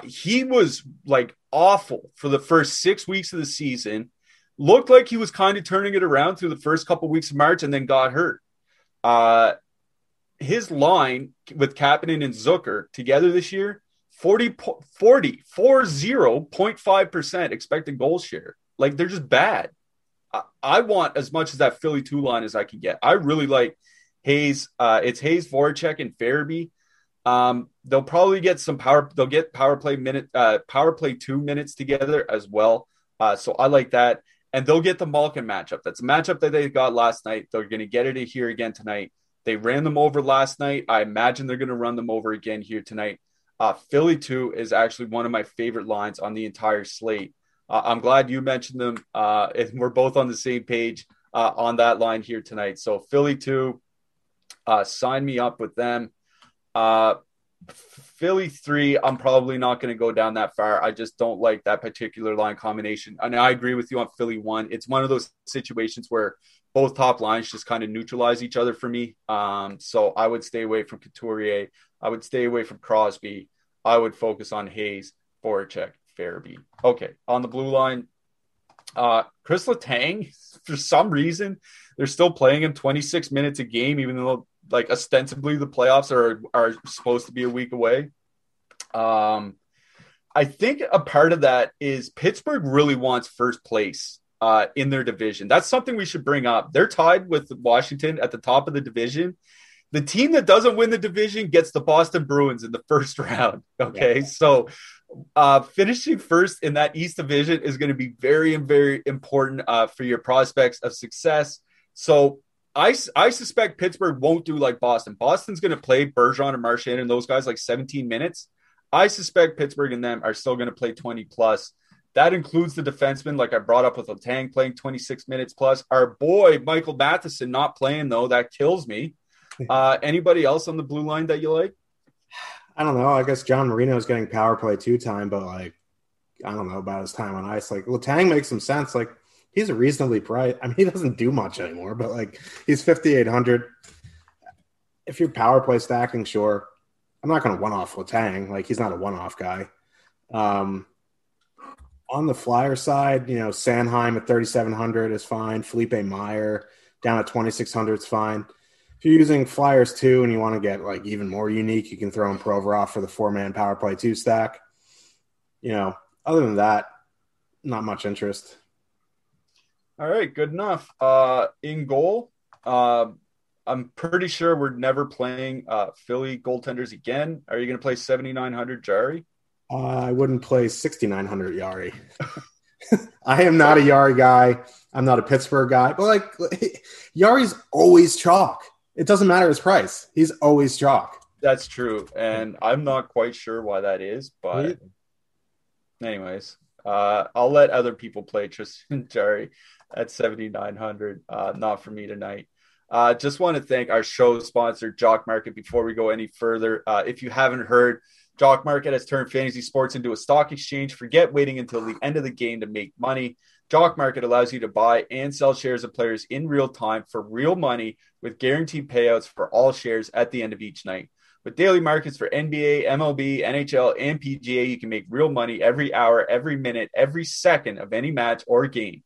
He was, like, awful for the first 6 weeks of the season. Looked like he was kind of turning it around through the first couple weeks of March and then got hurt. His line with Kapanen and Zucker together this year, 40.5% expected goal share. Like, they're just bad. I want as much as that Philly 2 line as I can get. I really like Hayes. It's Hayes, Voracek, and Farabee. They'll probably get some power. They'll get power play 2 minutes together as well. So I like that. And they'll get the Malkin matchup. That's a matchup that they got last night. They're going to get it here again tonight. They ran them over last night. I imagine they're going to run them over again here tonight. Philly 2 is actually one of my favorite lines on the entire slate. I'm glad you mentioned them. And we're both on the same page on that line here tonight. So Philly 2, sign me up with them. Philly 3, I'm probably not going to go down that far. I just don't like that particular line combination. And I agree with you on Philly 1. It's one of those situations where both top lines just kind of neutralize each other for me. So I would stay away from Couturier. I would stay away from Crosby. I would focus on Hayes, Voracek, Farabee. Okay, on the blue line, Chris Letang, for some reason, they're still playing him 26 minutes a game, even though like ostensibly the playoffs are supposed to be a week away. I think a part of that is Pittsburgh really wants first place in their division. That's something we should bring up. They're tied with Washington at the top of the division. The team that doesn't win the division gets the Boston Bruins in the first round. Okay. Yeah. So finishing first in that East division is going to be very, very important for your prospects of success. So I suspect Pittsburgh won't do like Boston. Boston's going to play Bergeron and Marchand and those guys like 17 minutes. I suspect Pittsburgh and them are still going to play 20 plus. That includes the defenseman, like I brought up with Letang playing 26 minutes plus. Our boy, Michael Matheson, not playing though. That kills me. Anybody else on the blue line that you like? I don't know. I guess John Marino's getting power play 2 time, but like, I don't know about his time on ice. Like Letang makes some sense. Like, he's a reasonably priced. I mean, he doesn't do much anymore, but like he's 5,800. If you're power play stacking, sure. I'm not going to one-off Letang. Like he's not a one-off guy. On the Flyer side, you know, Sanheim at 3,700 is fine. Felipe Meyer down at 2,600 is fine. If you're using Flyers 2 and you want to get like even more unique, you can throw in Provorov for the 4-man power play 2 stack. You know, other than that, not much interest. All right, good enough. In goal, I'm pretty sure we're never playing Philly goaltenders again. Are you going to play 7,900 Jarry? I wouldn't play 6,900 Jarry. I am not a Jarry guy. I'm not a Pittsburgh guy. But, like, Jarry's always chalk. It doesn't matter his price. He's always chalk. That's true, and I'm not quite sure why that is. But anyways, I'll let other people play Tristan Jarry at 7,900. Not for me tonight. Just want to thank our show sponsor, Jock Market, before we go any further. If you haven't heard, Jock Market has turned fantasy sports into a stock exchange. Forget waiting until the end of the game to make money. Jock Market allows you to buy and sell shares of players in real time for real money with guaranteed payouts for all shares at the end of each night. With daily markets for NBA, MLB, NHL, and PGA, you can make real money every hour, every minute, every second of any match or game.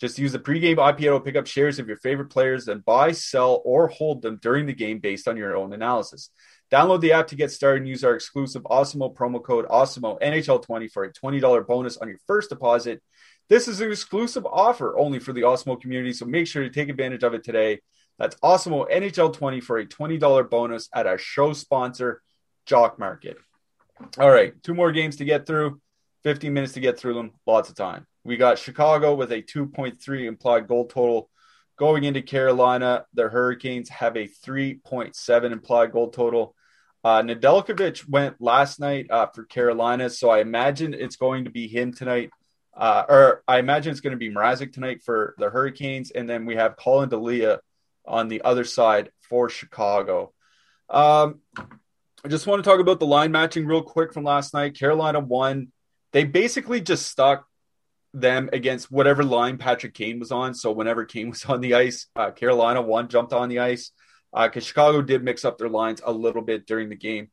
Just use the pregame IPO to pick up shares of your favorite players, then buy, sell, or hold them during the game based on your own analysis. Download the app to get started and use our exclusive Awesemo promo code Awesemo NHL20 for a $20 bonus on your first deposit. This is an exclusive offer only for the Awesemo community, so make sure to take advantage of it today. That's Awesemo NHL20 for a $20 bonus at our show sponsor, Jock Market. All right, 2 more games to get through, 15 minutes to get through them, lots of time. We got Chicago with a 2.3 implied goal total going into Carolina. The Hurricanes have a 3.7 implied goal total. Nedeljkovic went last night for Carolina, so I imagine it's going to be him tonight. Or I imagine it's going to be Mrazek tonight for the Hurricanes, and then we have Colin Delia on the other side for Chicago. I just want to talk about the line matching real quick from last night. Carolina won. They basically just stuck them against whatever line Patrick Kane was on. So whenever Kane was on the ice, Carolina won, jumped on the ice, because Chicago did mix up their lines a little bit during the game.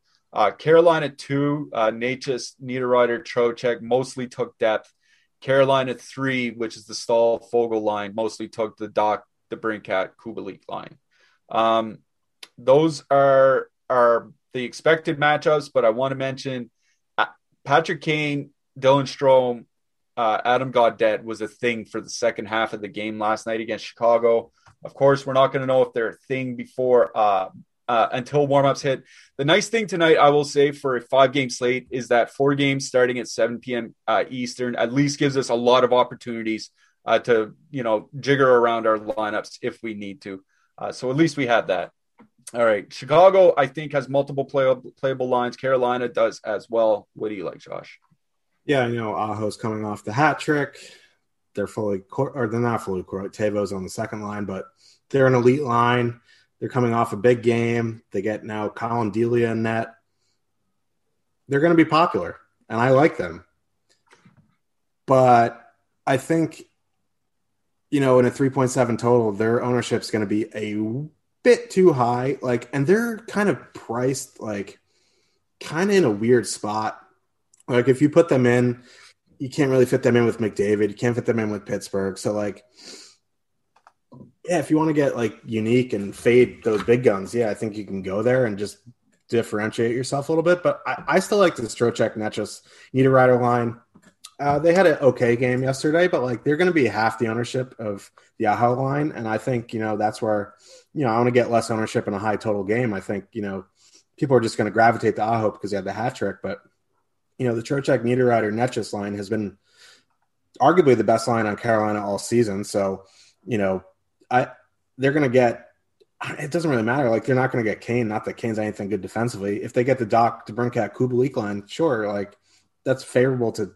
Carolina 2, Natchez, Niederreiter, Trocheck mostly took depth. Carolina 3, which is the Stahl-Fogel line, mostly took the Doc, the Brincat, Kubalik line. Those are the expected matchups, but I want to mention Patrick Kane, Dylan Strome, Adam Gaudette was a thing for the second half of the game last night against Chicago. Of course, we're not going to know if they're a thing before until warmups hit. The nice thing tonight, I will say, for a 5-game slate is that 4 games starting at 7 p.m. Eastern at least gives us a lot of opportunities to, you know, jigger around our lineups if we need to. So at least we had that. All right. Chicago, I think, has multiple playable lines. Carolina does as well. What do you like, Josh? Yeah, you know, Aho's coming off the hat trick. They're fully court, or they're not fully court. Tavo's on the second line, but they're an elite line. They're coming off a big game. They get now Colin Delia in net. They're going to be popular, and I like them. But I think, you know, in a 3.7 total, their ownership's going to be a bit too high. Like, and they're kind of priced, like, kind of in a weird spot. Like, if you put them in, you can't really fit them in with McDavid. You can't fit them in with Pittsburgh. So, like, yeah, if you want to get, like, unique and fade those big guns, yeah, I think you can go there and just differentiate yourself a little bit. But I still like the Trocheck, Netchus, Niederreiter line. They had an okay game yesterday, but, like, they're going to be half the ownership of the Aho line. And I think, you know, that's where, you know, I want to get less ownership in a high total game. I think, you know, people are just going to gravitate to Aho because he had the hat trick, but you know, the Trocheck, Niederreiter, Netchus line has been arguably the best line on Carolina all season. So, you know, they're going to get – it doesn't really matter. Like, they're not going to get Kane. Not that Kane's anything good defensively. If they get the Doc, DeBrincat, Kubalik line, sure, like, that's favorable to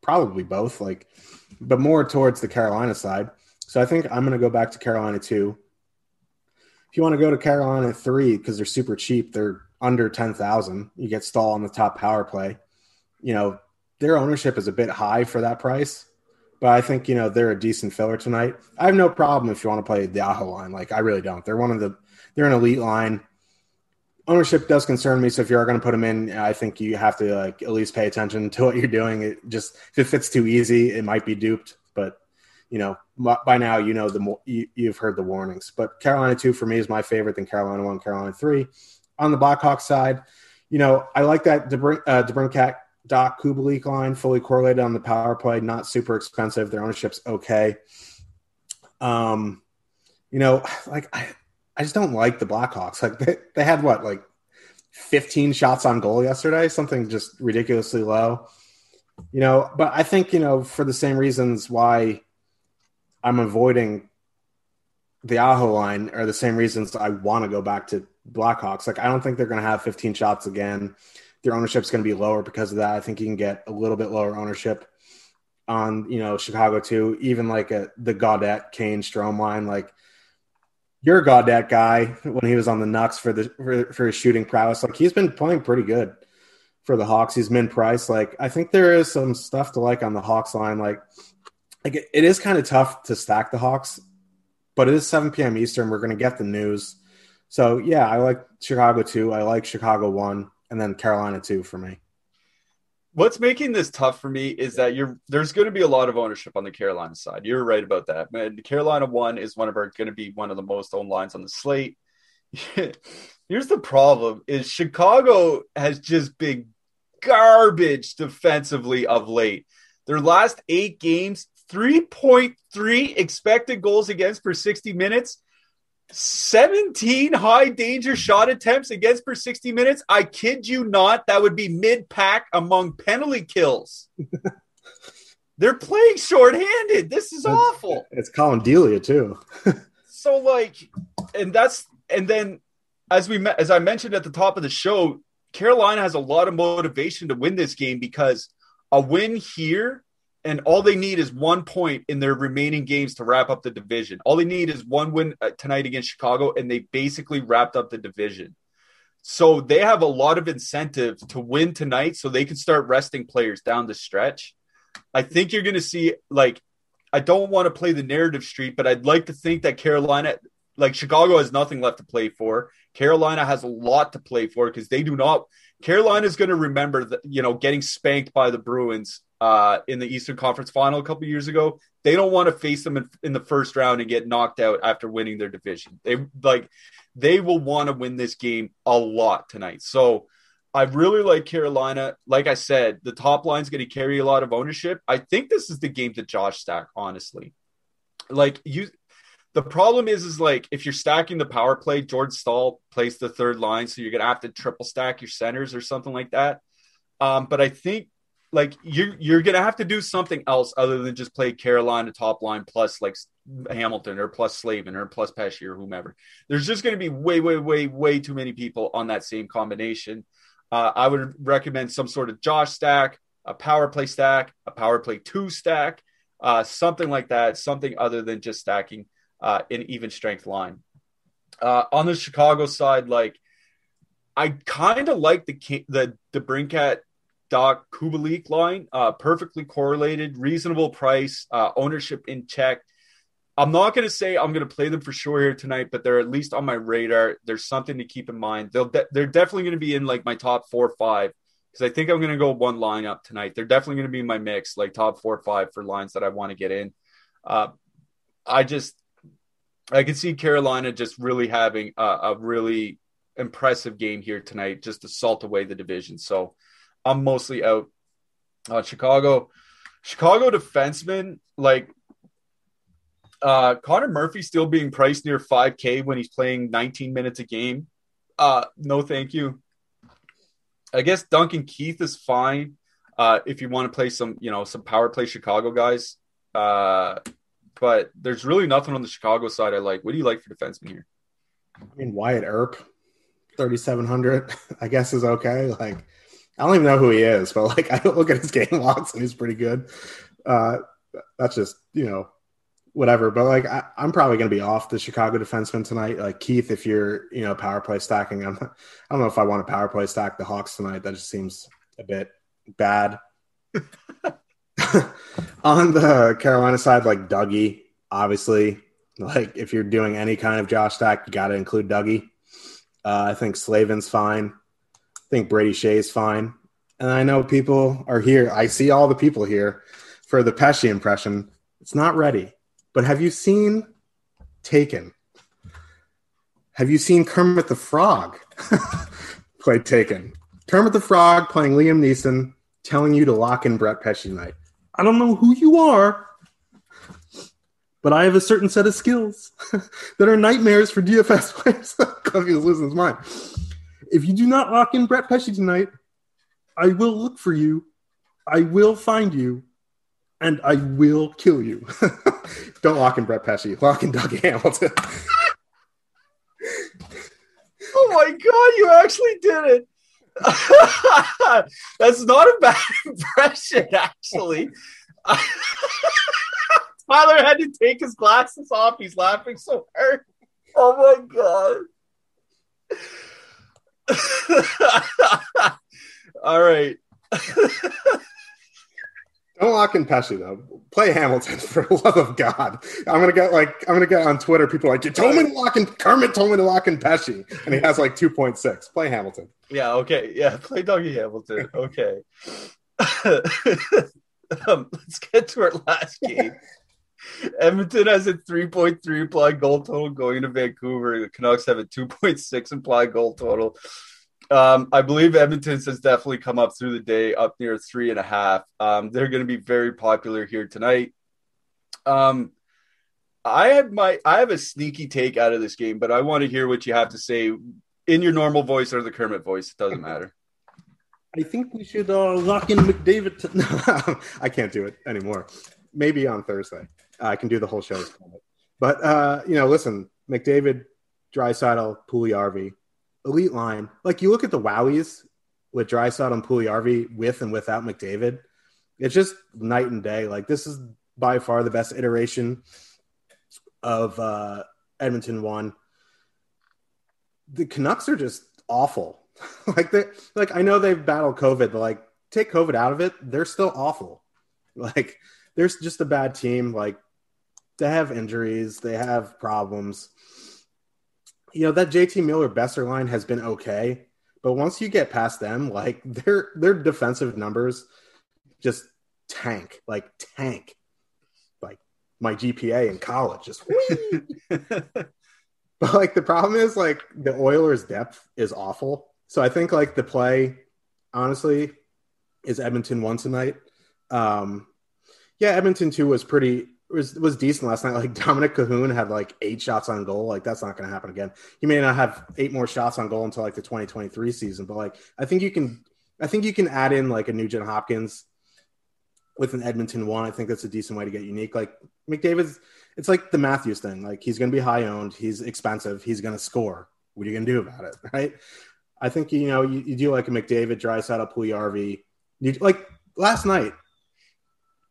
probably both, like, but more towards the Carolina side. So I think I'm going to go back to Carolina 2. If you want to go to Carolina 3 because they're super cheap, they're under 10,000. You get Stahl on the top power play. You know, their ownership is a bit high for that price, but I think, you know, they're a decent filler tonight. I have no problem if you want to play the Aho line. Like, I really don't. They're an elite line. Ownership does concern me, so if you are going to put them in, I think you have to, like, at least pay attention to what you're doing. It just, if it fits too easy, it might be duped. But, you know, by now, you know, you've heard the warnings. But Carolina 2 for me is my favorite than Carolina 1, Carolina 3. On the Blackhawks side, you know, I like that DeBrincat, Doc, Kubalik line, fully correlated on the power play, not super expensive. Their ownership's okay. You know, like, I just don't like the Blackhawks. Like, they had, what, like 15 shots on goal yesterday, something just ridiculously low. You know, but I think, you know, for the same reasons why I'm avoiding the Aho line are the same reasons I want to go back to Blackhawks. Like, I don't think they're going to have 15 shots again. Their ownership's going to be lower because of that. I think you can get a little bit lower ownership on, you know, Chicago 2, even like the Gaudette, Kane, Strome line. Like, you're a Gaudette guy when he was on the Nucks for his shooting prowess. Like, he's been playing pretty good for the Hawks. He's min price. Like, I think there is some stuff to like on the Hawks line. Like it is kind of tough to stack the Hawks, but it is 7 p.m. Eastern. We're going to get the news. So, yeah, I like Chicago 2. I like Chicago 1. And then Carolina 2 for me. What's making this tough for me is that there's going to be a lot of ownership on the Carolina side. You're right about that. Man, Carolina 1 is going to be one of the most owned lines on the slate. Here's the problem is Chicago has just been garbage defensively of late. Their last 8 games, 3.3 expected goals against per 60 minutes. 17 high danger shot attempts against per 60 minutes. I kid you not, that would be mid-pack among penalty kills. They're playing shorthanded. This is awful. It's Colin Delia too. So like, and then as I mentioned at the top of the show, Carolina has a lot of motivation to win this game because a win here and all they need is 1 point in their remaining games to wrap up the division. All they need is one win tonight against Chicago, and they basically wrapped up the division. So they have a lot of incentive to win tonight so they can start resting players down the stretch. I think you're going to see, like, I don't want to play the narrative street, but I'd like to think that Carolina, like, Chicago has nothing left to play for. Carolina has a lot to play for because they do not – Carolina's going to remember, you know, getting spanked by the Bruins in the Eastern Conference Final a couple years ago. They don't want to face them in the first round and get knocked out after winning their division. They will want to win this game a lot tonight. So I really like Carolina. Like I said, the top line's going to carry a lot of ownership. I think this is the game to Josh stack, honestly. Like, you, the problem is like, if you're stacking the power play, George Stahl plays the third line, so you're going to have to triple stack your centers or something like that. But I think, like, you're going to have to do something else other than just play Carolina top line plus, like, Hamilton or plus Slavin or plus Pesci or whomever. There's just going to be way too many people on that same combination. I would recommend some sort of Josh stack, a power play stack, a power play two stack, something like that, something other than just stacking an even strength line. On the Chicago side, like, I kind of like the Brincat, Doc, Kubalik line, perfectly correlated, reasonable price, ownership in check. I'm not going to say I'm going to play them for sure here tonight, but they're at least on my radar. There's something to keep in mind. They're definitely going to be in, like, my top 4 or 5 because I think I'm going to go one line up tonight. They're definitely going to be in my mix, like top 4 or 5 for lines that I want to get in. I can see Carolina just really having a really impressive game here tonight, just to salt away the division. So I'm mostly out on Chicago defensemen, like, Connor Murphy still being priced near 5K when he's playing 19 minutes a game. No, thank you. I guess Duncan Keith is fine. If you want to play some power play Chicago guys. But there's really nothing on the Chicago side I like. What do you like for defensemen here? I mean, Wyatt Earp, 3,700, I guess is okay. Like, I don't even know who he is, but, like, I don't look at his game logs and he's pretty good. That's just, whatever, but, like, I'm probably going to be off the Chicago defenseman tonight. Like, Keith, if you're, power play stacking, I don't know if I want to power play stack the Hawks tonight. That just seems a bit bad. On the Carolina side, like, Dougie, obviously. Like, if you're doing any kind of Josh stack, you got to include Dougie. I think Slavin's fine. I think Brady Shea's fine. And I know people are here. I see all the people here for the Pesci impression. It's not ready. But have you seen Taken? Have you seen Kermit the Frog play Taken? Kermit the Frog playing Liam Neeson, telling you to lock in Brett Pesci tonight. I don't know who you are, but I have a certain set of skills that are nightmares for DFS players. Cluffy is losing his mind. If you do not lock in Brett Pesci tonight, I will look for you. I will find you. And I will kill you. Don't lock in Brett Pesci. Lock in Dougie Hamilton. Oh my God, you actually did it. That's not a bad impression, actually. Tyler had to take his glasses off. He's laughing so hard. Oh my God. All right. Don't lock in Pesci, though. Play Hamilton, for the love of God. I'm gonna get on Twitter. People are like, you told me to lock in Kermit. Told me to lock in Pesci, and he has like 2.6. Play Hamilton. Yeah. Okay. Yeah. Play Dougie Hamilton. Okay. Let's get to our last game. Edmonton has a 3.3 implied goal total going into Vancouver. The Canucks have a 2.6 implied goal total. I believe Edmonton's has definitely come up through the day up near 3.5. They're going to be very popular here tonight. I have a sneaky take out of this game, but I want to hear what you have to say in your normal voice or the Kermit voice. It doesn't matter. I think we should lock in McDavid. No, I can't do it anymore. Maybe on Thursday I can do the whole show. But listen, McDavid, Draisaitl, Puljujarvi. Elite line. Like, you look at the wowies with Draisaitl and Puljujarvi with and without McDavid. It's just night and day. Like, this is by far the best iteration of Edmonton 1. The Canucks are just awful. like I know they've battled COVID, but, like, take COVID out of it, they're still awful. Like, they're just a bad team. Like, they have injuries, they have problems. That JT Miller-Besser line has been okay, but once you get past them, like, their defensive numbers just tank, like my GPA in college. Just But, like, the problem is, like, the Oilers' depth is awful. So I think like the play, honestly, is Edmonton one tonight. Yeah, Edmonton two was was decent last night. Like Dominic Cahoon had like 8 shots on goal. Like that's not going to happen again. He may not have 8 more shots on goal until like the 2023 season. But like I think you can add in like a Nugent Hopkins with an Edmonton one. I think that's a decent way to get unique. Like McDavid's, it's like the Matthews thing. Like he's going to be high owned. He's expensive. He's going to score. What are you going to do about it? Right. I think, you know, you do like a McDavid, Draisaitl, Puljujarvi. Like last night,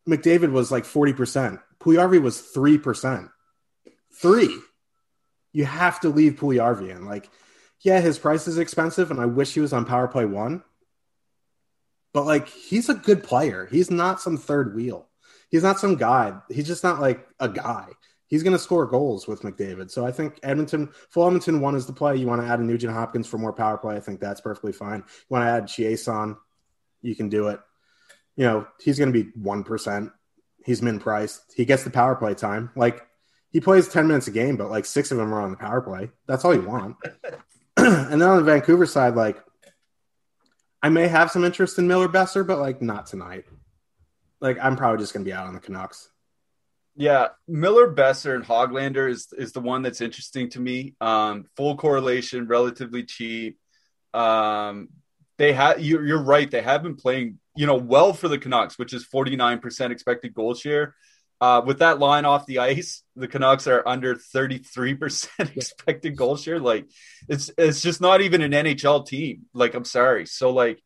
McDavid was like 40%. Puljujarvi was 3%. 3. You have to leave Puljujarvi in. Like, yeah, his price is expensive, and I wish he was on power play 1. But like, he's a good player. He's not some third wheel. He's not some guy. He's just not like a guy. He's going to score goals with McDavid. So I think Edmonton 1 is the play. You want to add a Nugent Hopkins for more power play. I think that's perfectly fine. You want to add Chiasson, you can do it. You know, he's going to be 1%. He's min priced. He gets the power play time. Like he plays 10 minutes a game, but like 6 of them are on the power play. That's all you want. And then on the Vancouver side, like I may have some interest in Miller Besser, but like not tonight. Like I'm probably just going to be out on the Canucks. Yeah, Miller, Besser, and Hoglander is the one that's interesting to me. Full correlation, relatively cheap. They have you're right. They have been playing, you know, well for the Canucks, which is 49% expected goal share. With that line off the ice, the Canucks are under 33% expected goal share. Like it's just not even an NHL team. Like I'm sorry. So like.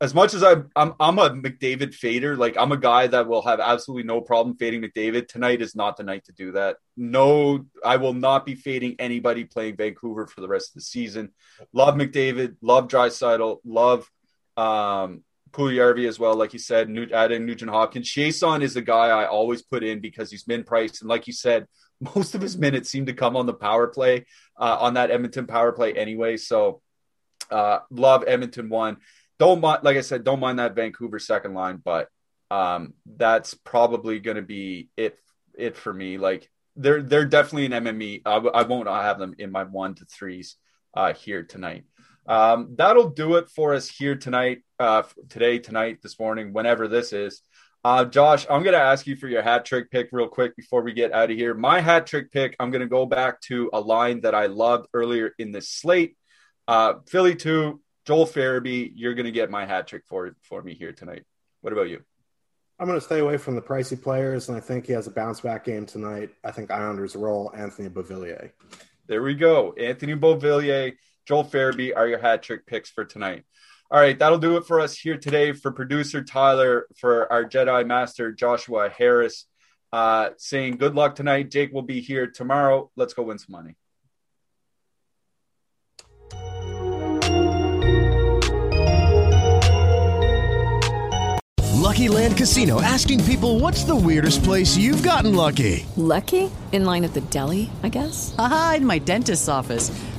As much as I'm a McDavid fader, like I'm a guy that will have absolutely no problem fading McDavid. Tonight is not the night to do that. No, I will not be fading anybody playing Vancouver for the rest of the season. Love McDavid, love Draisaitl, love Puljujarvi as well. Like you said, add in Nugent Hopkins. Chiasson is the guy I always put in because he's min priced, and like you said, most of his minutes seem to come on the power play, on that Edmonton power play anyway. So love Edmonton 1. Don't mind, like I said, don't mind that Vancouver second line, but that's probably going to be it for me. Like they're definitely an MME. I won't have them in my 1 to 3s here tonight. That'll do it for us here tonight, today, tonight, this morning, whenever this is. Josh, I'm going to ask you for your hat trick pick real quick before we get out of here. My hat trick pick, I'm going to go back to a line that I loved earlier in this slate. Philly 2. Joel Farabee, you're going to get my hat trick for me here tonight. What about you? I'm going to stay away from the pricey players, and I think he has a bounce-back game tonight. I think Islanders roll Anthony Beauvillier. There we go. Anthony Beauvillier, Joel Farabee are your hat trick picks for tonight. All right, that'll do it for us here today. For producer Tyler, for our Jedi Master Joshua Harris, saying good luck tonight. Jake will be here tomorrow. Let's go win some money. Lucky Land Casino, asking people, what's the weirdest place you've gotten lucky? Lucky? In line at the deli, I guess? Aha, in my dentist's office.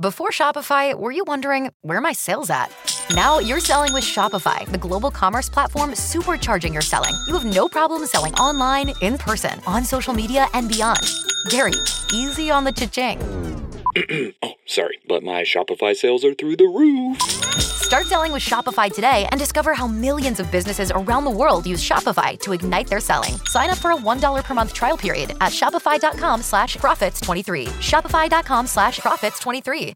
Before Shopify, were you wondering, where are my sales at? Now you're selling with Shopify, the global commerce platform supercharging your selling. You have no problem selling online, in person, on social media, and beyond. Gary, easy on the cha-ching. Oh, sorry, but my Shopify sales are through the roof. Start selling with Shopify today and discover how millions of businesses around the world use Shopify to ignite their selling. Sign up for a $1 per month trial period at shopify.com/profits23. Shopify.com/profits23.